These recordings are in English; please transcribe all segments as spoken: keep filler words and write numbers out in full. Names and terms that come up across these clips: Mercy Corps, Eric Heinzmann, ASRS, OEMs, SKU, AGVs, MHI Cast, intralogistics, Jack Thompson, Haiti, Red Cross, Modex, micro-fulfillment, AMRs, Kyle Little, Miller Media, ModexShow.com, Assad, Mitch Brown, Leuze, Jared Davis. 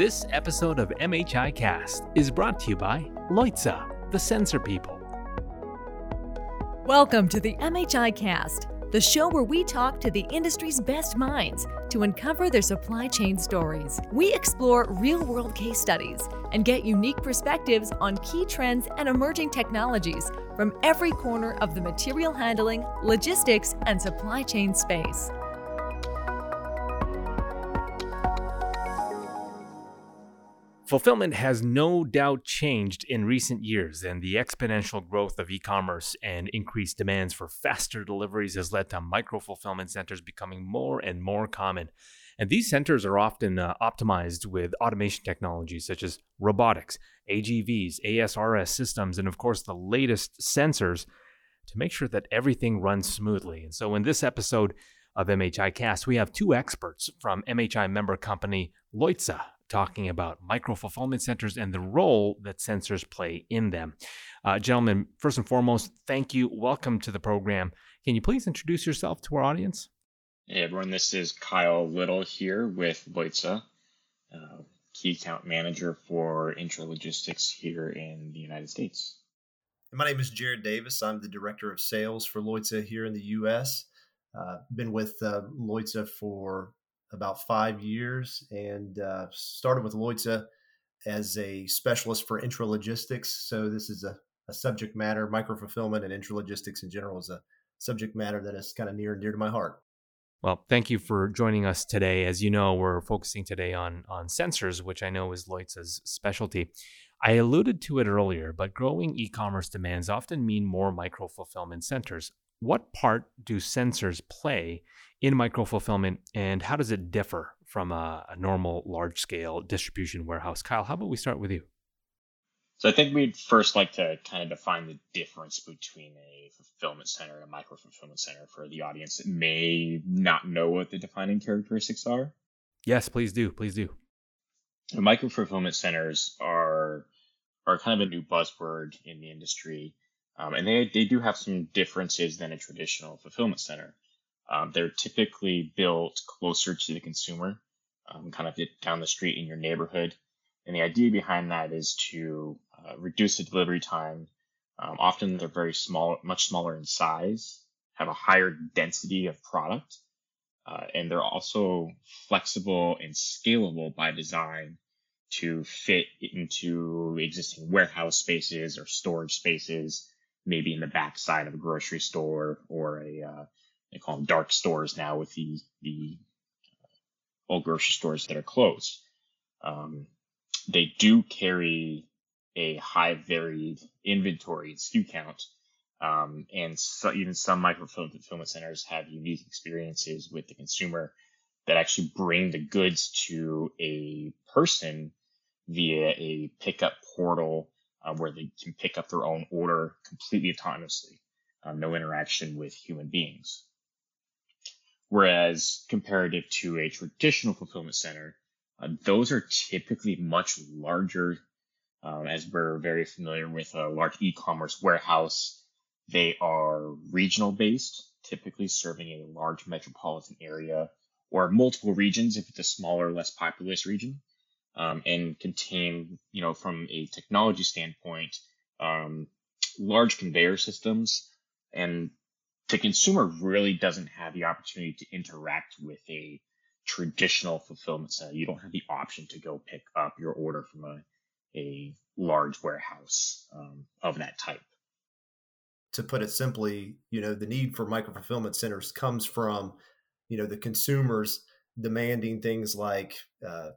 This episode of M H I Cast is brought to you by Leuze, the sensor people. Welcome to the M H I Cast, the show where we talk to the industry's best minds to uncover their supply chain stories. We explore real-world case studies and get unique perspectives on key trends and emerging technologies from every corner of the material handling, logistics, and supply chain space. Fulfillment has no doubt changed in recent years, and the exponential growth of e-commerce and increased demands for faster deliveries has led to micro-fulfillment centers becoming more and more common. And these centers are often uh, optimized with automation technologies such as robotics, A G Vs, A S R S systems, and of course the latest sensors to make sure that everything runs smoothly. And so in this episode of M H I Cast, we have two experts from M H I member company Leuze, talking about micro-fulfillment centers and the role that sensors play in them. Uh, gentlemen, first and foremost, thank you. Welcome to the program. Can you please introduce yourself to our audience? Hey, everyone. This is Kyle Little here with Leuze, uh, key account manager for intralogistics here in the United States. My name is Jared Davis. I'm the director of sales for Leuze here in the U S. Uh, been with uh, Leuze for about five years and uh, started with Leuze as a specialist for intralogistics. So this is a, a subject matter, micro-fulfillment and intralogistics in general is a subject matter that is kind of near and dear to my heart. Well, thank you for joining us today. As you know, we're focusing today on, on sensors, which I know is Leuze's specialty. I alluded to it earlier, but growing e-commerce demands often mean more micro-fulfillment centers. What part do sensors play in micro-fulfillment, and how does it differ from a, a normal large-scale distribution warehouse? Kyle, how about we start with you? So I think we'd first like to kind of define the difference between a fulfillment center and a micro-fulfillment center for the audience that may not know what the defining characteristics are. Yes, please do. Please do. The micro-fulfillment centers are, are kind of a new buzzword in the industry. Um, and they, they do have some differences than a traditional fulfillment center. Um, they're typically built closer to the consumer, um, kind of down the street in your neighborhood. And the idea behind that is to uh, reduce the delivery time. Um, often they're very small, much smaller in size, have a higher density of product. Uh, and they're also flexible and scalable by design to fit into existing warehouse spaces or storage spaces, maybe in the backside of a grocery store or a, uh, they call them dark stores now with the, the old grocery stores that are closed. Um, they do carry a high varied inventory and S K U count. Um, and so even some micro-fulfillment centers have unique experiences with the consumer that actually bring the goods to a person via a pickup portal Uh, where they can pick up their own order completely autonomously, um, no interaction with human beings. Whereas comparative to a traditional fulfillment center, uh, those are typically much larger, um, as we're very familiar with a large e-commerce warehouse. They are regional based, typically serving a large metropolitan area or multiple regions if it's a smaller, less populous region. Um, and contain, you know, from a technology standpoint, um, large conveyor systems. And the consumer really doesn't have the opportunity to interact with a traditional fulfillment center. You don't have the option to go pick up your order from a, a large warehouse um, of that type. To put it simply, you know, the need for micro-fulfillment centers comes from, you know, the consumers demanding things like, uh,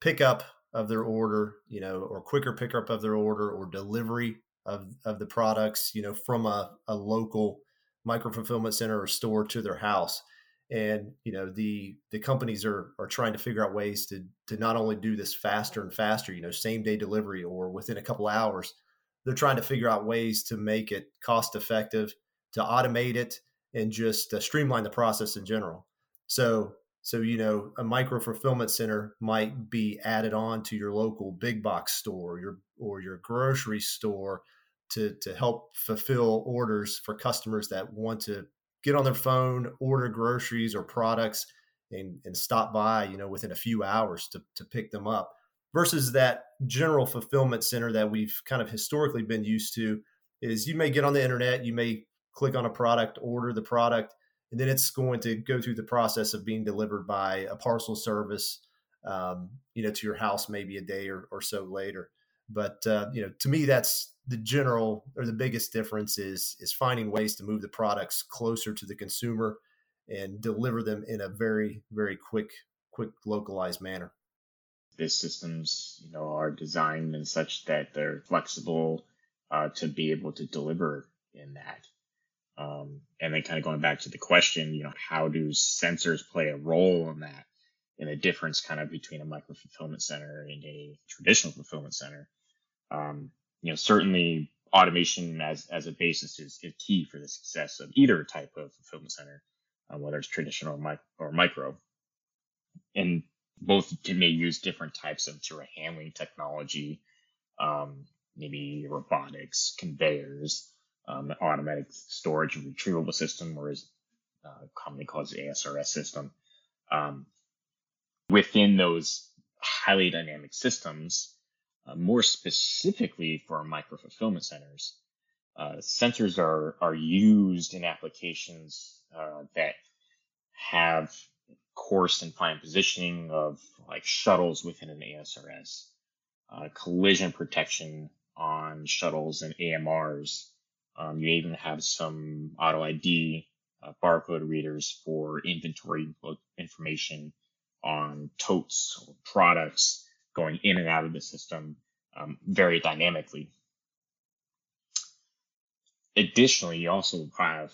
pickup of their order, you know, or quicker pickup of their order or delivery of, of the products, you know, from a, a local micro-fulfillment center or store to their house. And, you know, the, the companies are, are trying to figure out ways to, to not only do this faster and faster, you know, same day delivery or within a couple hours, they're trying to figure out ways to make it cost effective, to automate it and just uh, streamline the process in general. So So, you know, a micro fulfillment center might be added on to your local big box store or your, or your grocery store to, to help fulfill orders for customers that want to get on their phone, order groceries or products, and, and stop by, you know, within a few hours to, to pick them up, versus that general fulfillment center that we've kind of historically been used to. Is you may get on the internet, you may click on a product, order the product, and then it's going to go through the process of being delivered by a parcel service, um, you know, to your house, maybe a day or, or so later. But, uh, you know, to me, that's the general or the biggest difference is, is finding ways to move the products closer to the consumer and deliver them in a very, very quick, quick localized manner. The systems, you know, are designed in such that they're flexible uh, to be able to deliver in that. Um, and then kind of going back to the question, you know, how do sensors play a role in that, in the difference kind of between a micro fulfillment center and a traditional fulfillment center? Um, you know, certainly automation as, as a basis is, is key for the success of either type of fulfillment center, uh, whether it's traditional or, mic- or micro. And both may use different types of material handling technology, um, maybe robotics, conveyors, Um, the automatic storage and retrievable system, or is uh, commonly called the A S R S system. Um, within those highly dynamic systems, uh, more specifically for micro fulfillment centers, uh, sensors are are used in applications uh, that have coarse and fine positioning of like shuttles within an A S R S, uh, collision protection on shuttles and A M Rs. Um, you even have some auto I D uh, barcode readers for inventory information on totes or products going in and out of the system um, very dynamically. Additionally, you also have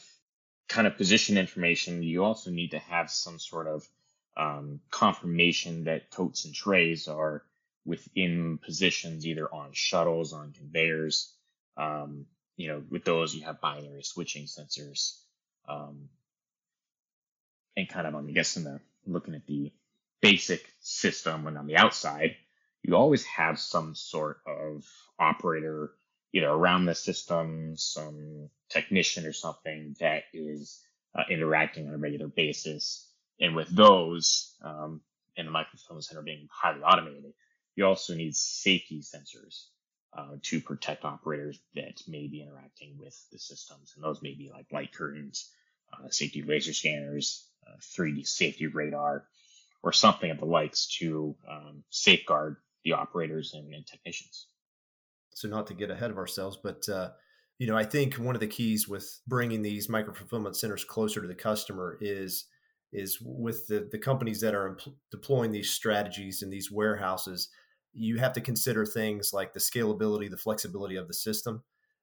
kind of position information. You also need to have some sort of um, confirmation that totes and trays are within positions, either on shuttles, on conveyors. Um, You know, with those, you have binary switching sensors, um, and kind of, I'm guessing, the looking at the basic system. When on the outside, you always have some sort of operator, you know, around the system, some technician or something that is uh, interacting on a regular basis. And with those, um, and the microfilm center being highly automated, you also need safety sensors. Uh, to protect operators that may be interacting with the systems. And those may be like light curtains, uh, safety laser scanners, uh, three D safety radar, or something of the likes to um, safeguard the operators and, and technicians. So not to get ahead of ourselves, but, uh, you know, I think one of the keys with bringing these micro-fulfillment centers closer to the customer is, is with the, the companies that are impl- deploying these strategies in these warehouses, you have to consider things like the scalability, the flexibility of the system.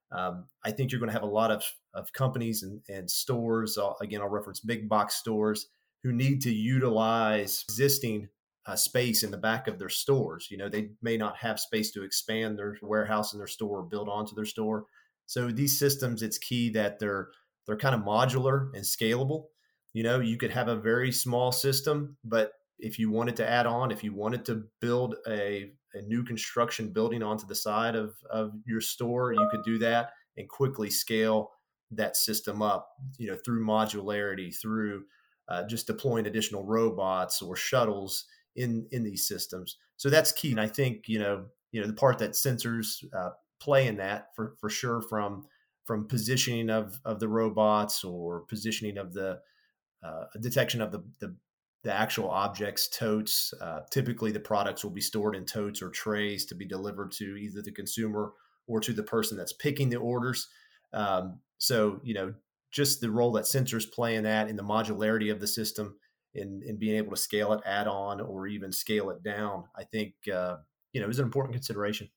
Um, I think you're going to have a lot of, of companies and, and stores, I'll, again, I'll reference big box stores, who need to utilize existing uh, space in the back of their stores. You know, they may not have space to expand their warehouse in their store or build onto their store. So these systems, it's key that they're they're kind of modular and scalable. You know, you could have a very small system, but if you wanted to add on, if you wanted to build a, a new construction building onto the side of, of your store, you could do that and quickly scale that system up, you know, through modularity, through uh, just deploying additional robots or shuttles in, in these systems. So that's key. And I think, you know, you know, the part that sensors uh, play in that for, for sure, from, from positioning of, of the robots or positioning of the uh, detection of the, the, the actual objects, totes. Uh, typically the products will be stored in totes or trays to be delivered to either the consumer or to the person that's picking the orders. Um, so, you know, just the role that sensors play in that, in the modularity of the system, in, in being able to scale it, add on, or even scale it down, I think, uh, you know, is an important consideration.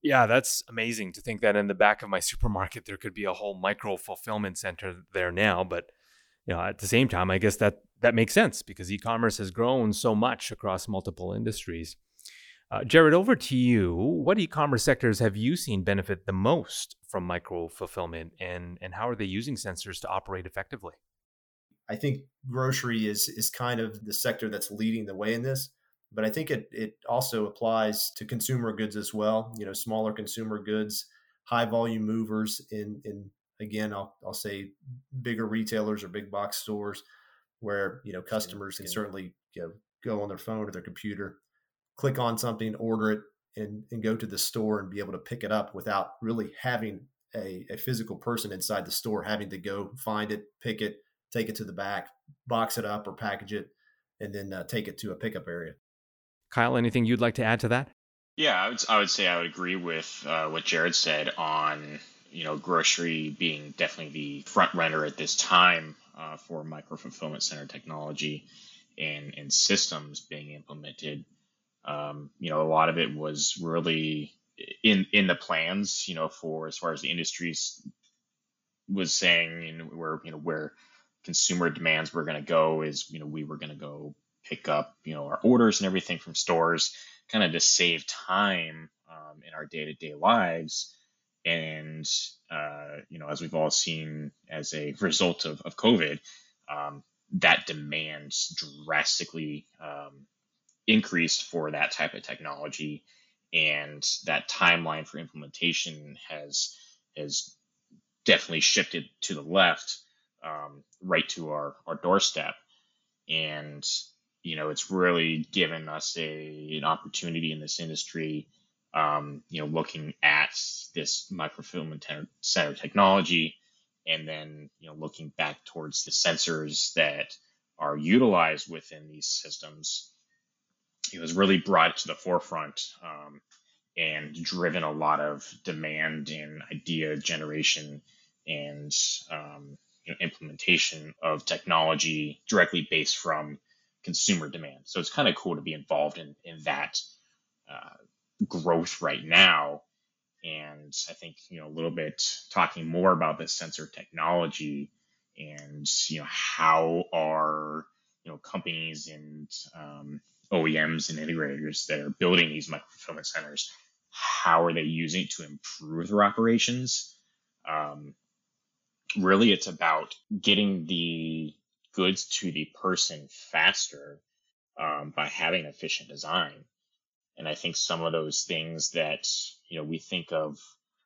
Yeah, that's amazing to think that in the back of my supermarket, there could be a whole micro fulfillment center there now. But, you know, at the same time, I guess that That makes sense because e-commerce has grown so much across multiple industries. Uh, Jared, over to you. What e-commerce sectors have you seen benefit the most from micro-fulfillment, and, and how are they using sensors to operate effectively? I think grocery is is kind of the sector that's leading the way in this, but I think it it also applies to consumer goods as well. You know, smaller consumer goods, high volume movers in, in again, I'll I'll say bigger retailers or big box stores, where, you know, customers can certainly, you know, go on their phone or their computer, click on something, order it, and, and go to the store and be able to pick it up without really having a, a physical person inside the store, having to go find it, pick it, take it to the back, box it up or package it, and then uh, take it to a pickup area. Kyle, anything you'd like to add to that? Yeah, I would, I would say I would agree with uh, what Jared said on, you know, grocery being definitely the front runner at this time uh, for micro-fulfillment center technology and, and systems being implemented. Um, you know, a lot of it was really in in the plans, you know, for as far as the industry was saying, you know, where, you know, where consumer demands were going to go is, you know, we were going to go pick up, you know, our orders and everything from stores, kind of to save time um, in our day-to-day lives. And, uh, you know, as we've all seen as a result of, of COVID, um, that demand drastically um, increased for that type of technology. And that timeline for implementation has, has definitely shifted to the left, um, right to our, our doorstep. And, you know, it's really given us a, an opportunity in this industry, um, you know, looking at this microfilament center technology, and then, you know, looking back towards the sensors that are utilized within these systems. It was really brought to the forefront um, and driven a lot of demand and idea generation and um, you know, implementation of technology directly based from consumer demand. So it's kind of cool to be involved in, in that uh, growth right now. And I think, you know, a little bit talking more about the sensor technology and, you know, how are, you know, companies and um, O E Ms and integrators that are building these micro-fulfillment centers, how are they using it to improve their operations? Um, really, it's about getting the goods to the person faster um, by having efficient design. And I think some of those things that, you know, we think of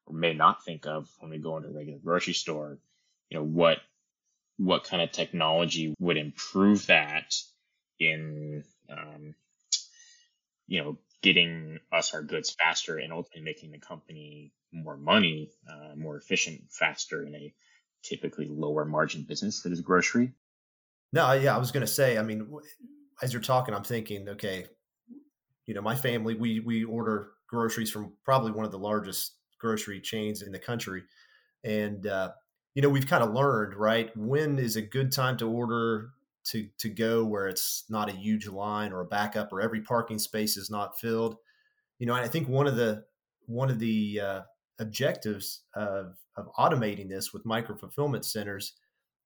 or may not think of when we go into a regular grocery store, you know, what what kind of technology would improve that in, um, you know, getting us our goods faster and ultimately making the company more money, uh, more efficient, faster in a typically lower margin business that is grocery. No, yeah, I was going to say, I mean, as you're talking, I'm thinking, okay, you know, my family, we we order groceries from probably one of the largest grocery chains in the country. And, uh, you know, we've kind of learned, right, when is a good time to order to to go where it's not a huge line or a backup or every parking space is not filled. You know, and I think one of the one of the uh, objectives of, of automating this with micro-fulfillment centers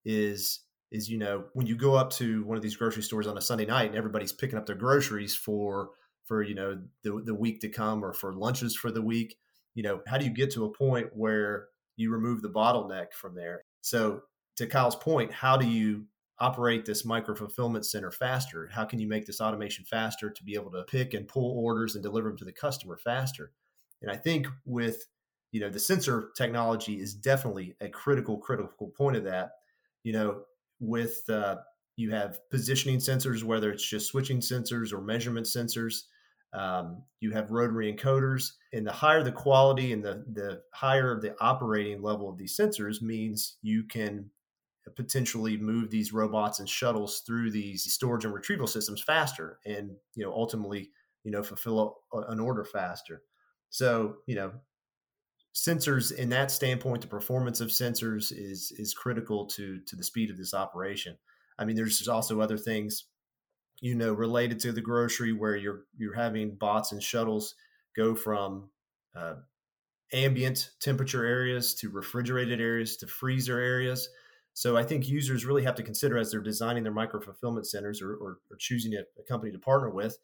is is, you know, when you go up to one of these grocery stores on a Sunday night and everybody's picking up their groceries for, for, you know, the, the week to come or for lunches for the week, you know, how do you get to a point where you remove the bottleneck from there? So to Kyle's point, how do you operate this micro-fulfillment center faster? How can you make this automation faster to be able to pick and pull orders and deliver them to the customer faster? And I think with, you know, the sensor technology is definitely a critical, critical point of that. You know, with uh, you have positioning sensors, whether it's just switching sensors or measurement sensors. Um, you have rotary encoders, and the higher the quality and the, the higher the operating level of these sensors means you can potentially move these robots and shuttles through these storage and retrieval systems faster and, you know, ultimately, you know, fulfill a, an order faster. So, you know, sensors in that standpoint, the performance of sensors is is critical to to the speed of this operation. I mean, there's also other things, you know, related to the grocery where you're you're having bots and shuttles go from uh, ambient temperature areas to refrigerated areas to freezer areas. So I think users really have to consider as they're designing their micro fulfillment centers or, or, or choosing a, a company to partner with,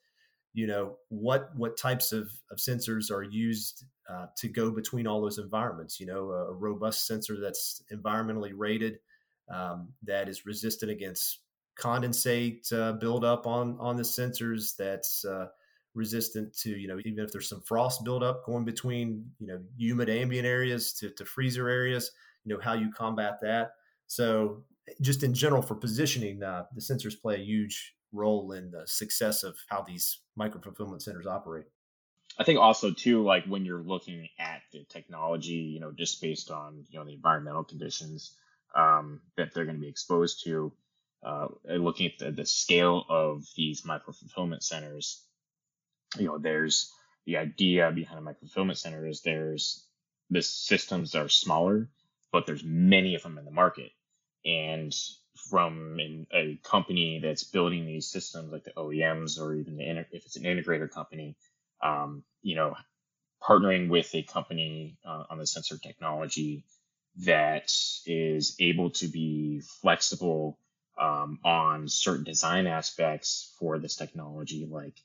you know, what what types of, of sensors are used uh, to go between all those environments. You know, a, a robust sensor that's environmentally rated, um, that is resistant against condensate uh, buildup on on the sensors, that's uh, resistant to, you know, even if there's some frost buildup going between, you know, humid ambient areas to, to freezer areas, you know, how you combat that. So just in general for positioning, uh, the sensors play a huge role in the success of how these micro-fulfillment centers operate. I think also too, like when you're looking at the technology, you know, just based on, you know, the environmental conditions um, that they're going to be exposed to, uh, and looking at the, the scale of these micro-fulfillment centers, you know, there's the idea behind a micro-fulfillment center is there's the systems that are smaller, but there's many of them in the market. And from an, a company that's building these systems like the O E Ms or even the, if it's an integrator company, um, you know, partnering with a company uh, on the sensor technology that is able to be flexible um, on certain design aspects for this technology, like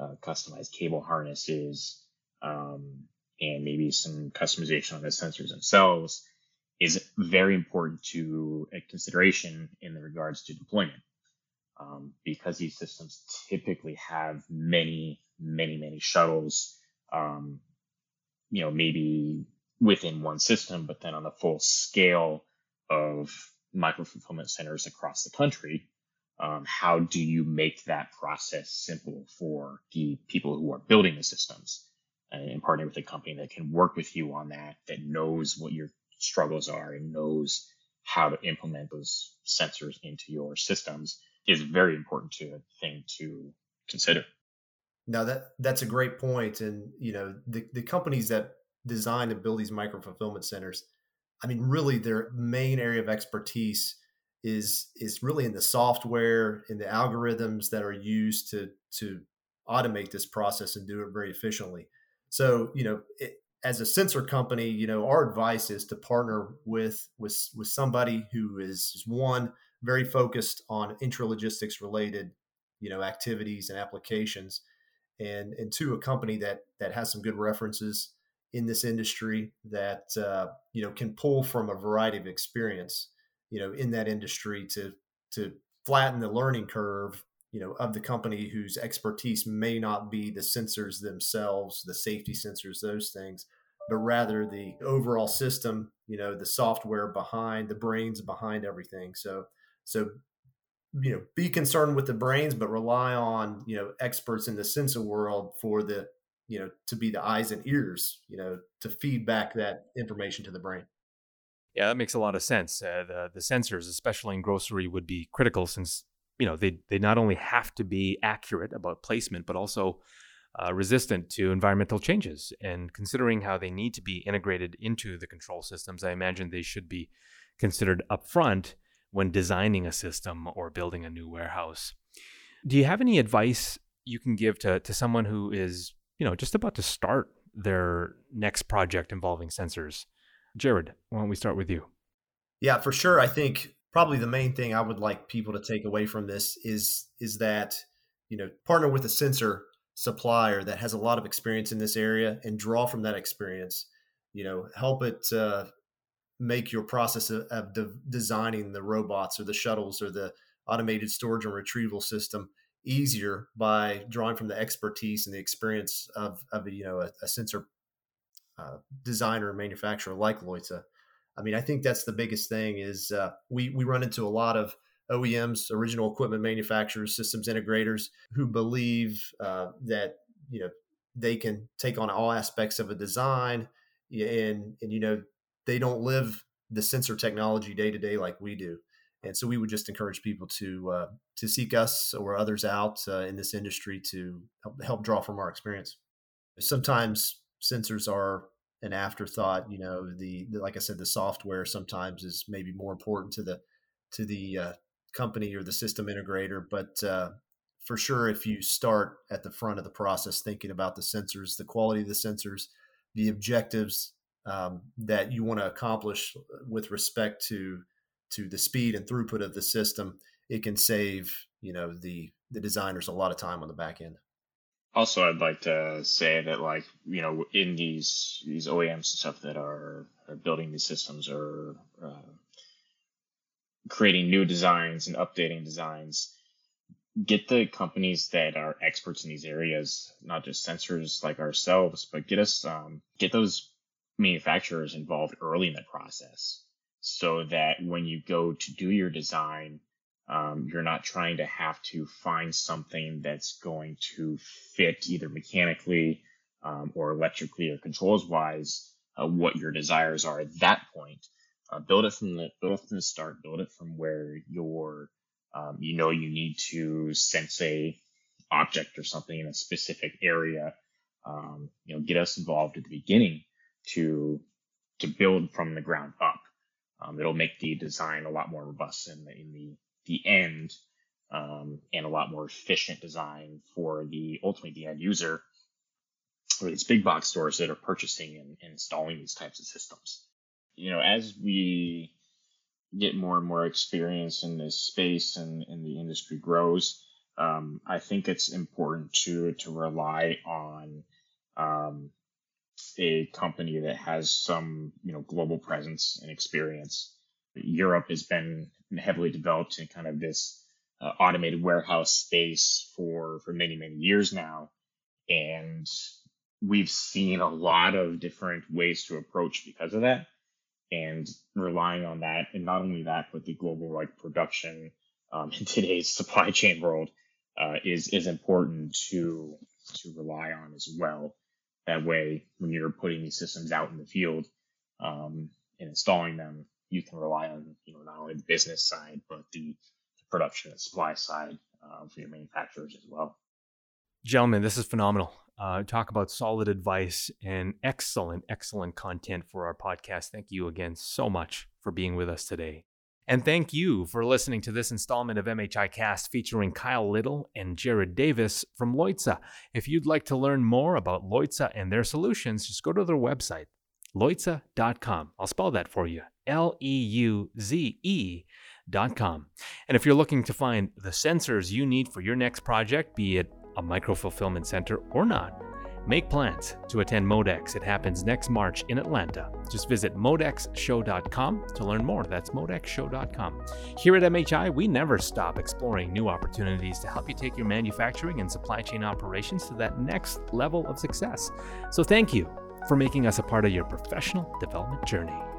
uh, customized cable harnesses um, and maybe some customization on the sensors themselves, is very important to a consideration in regards to deployment, um, because these systems typically have many, many, many shuttles, um, you know, maybe within one system, but then on the full scale of micro-fulfillment centers across the country, um, how do you make that process simple for the people who are building the systems and partnering with a company that can work with you on that, that knows what you're struggles are and knows how to implement those sensors into your systems is a very important to, thing to consider. Now that that's a great point. And, you know, the, the companies that design and build these micro fulfillment centers, I mean, really their main area of expertise is, is really in the software and the algorithms that are used to, to automate this process and do it very efficiently. So, you know, it, as a sensor company, you know, our advice is to partner with with with somebody who is, one, very focused on intralogistics related, you know, activities and applications, and and two, a company that that has some good references in this industry that uh, you know, can pull from a variety of experience, you know, in that industry to to flatten the learning curve, you know, of the company whose expertise may not be the sensors themselves, the safety sensors, those things, but rather the overall system, you know, the software behind, the brains behind everything. So, so, you know, be concerned with the brains, but rely on, you know, experts in the sensor world for the, you know, to be the eyes and ears, you know, to feed back that information to the brain. Yeah, that makes a lot of sense. Uh, the, the sensors, especially in grocery, would be critical since, you know, they they not only have to be accurate about placement, but also uh, resistant to environmental changes. And considering how they need to be integrated into the control systems, I imagine they should be considered upfront when designing a system or building a new warehouse. Do you have any advice you can give to to someone who is, you know, just about to start their next project involving sensors? Jared, why don't we start with you? Yeah, for sure. I think probably the main thing I would like people to take away from this is, is that, you know, partner with a sensor supplier that has a lot of experience in this area and draw from that experience, you know, help it uh, make your process of, of de- designing the robots or the shuttles or the automated storage and retrieval system easier by drawing from the expertise and the experience of, of you know, a, a sensor uh, designer or manufacturer like Leuze. I mean, I think that's the biggest thing is uh, we, we run into a lot of O E Ms, original equipment manufacturers, systems integrators who believe uh, that, you know, they can take on all aspects of a design and, and, you know, they don't live the sensor technology day to day like we do. And so we would just encourage people to uh, to seek us or others out uh, in this industry to help, help draw from our experience. Sometimes sensors are an afterthought, you know, the, the, like I said, the software sometimes is maybe more important to the, to the uh, company or the system integrator. But uh, for sure, if you start at the front of the process, thinking about the sensors, the quality of the sensors, the objectives um, that you want to accomplish with respect to, to the speed and throughput of the system, it can save, you know, the, the designers a lot of time on the back end. Also, I'd like to say that, like, you know, in these these O E Ms and stuff that are, are building these systems or uh, creating new designs and updating designs, get the companies that are experts in these areas, not just sensors like ourselves, but get us um, get those manufacturers involved early in the process so that when you go to do your design, um, you're not trying to have to find something that's going to fit either mechanically um, or electrically or controls wise uh, what your desires are at that point. Uh, build it from the build it from the start. Build it from where you're, um, you know, you need to sense a object or something in a specific area. Um, you know, get us involved at the beginning to to build from the ground up. Um, it'll make the design a lot more robust in the in the the end, um, and a lot more efficient design for the ultimately the end user or these big box stores that are purchasing and, and installing these types of systems. You know, as we get more and more experience in this space and, and the industry grows, um, I think it's important to to rely on um, a company that has some, you know, global presence and experience. Europe has been heavily developed in kind of this uh, automated warehouse space for, for many, many years now. And we've seen a lot of different ways to approach because of that. And relying on that, and not only that, but the global like production um, in today's supply chain world uh, is is important to to rely on as well. That way, when you're putting these systems out in the field um, and installing them, you can rely on, you know, not only the business side, but the production and supply side uh, for your manufacturers as well. Gentlemen, this is phenomenal. Uh, talk about solid advice and excellent, excellent content for our podcast. Thank you again so much for being with us today. And thank you for listening to this installment of M H I Cast featuring Kyle Little and Jared Davis from Leuze. If you'd like to learn more about Leuze and their solutions, just go to their website, Leuze dot com. I'll spell that for you, L E U Z E. dot com. And if you're looking to find the sensors you need for your next project, be it a micro-fulfillment center or not, make plans to attend Modex. It happens next March in Atlanta. Just visit Modex Show dot com to learn more. That's Modex Show dot com. Here at M H I, we never stop exploring new opportunities to help you take your manufacturing and supply chain operations to that next level of success. So thank you for making us a part of your professional development journey.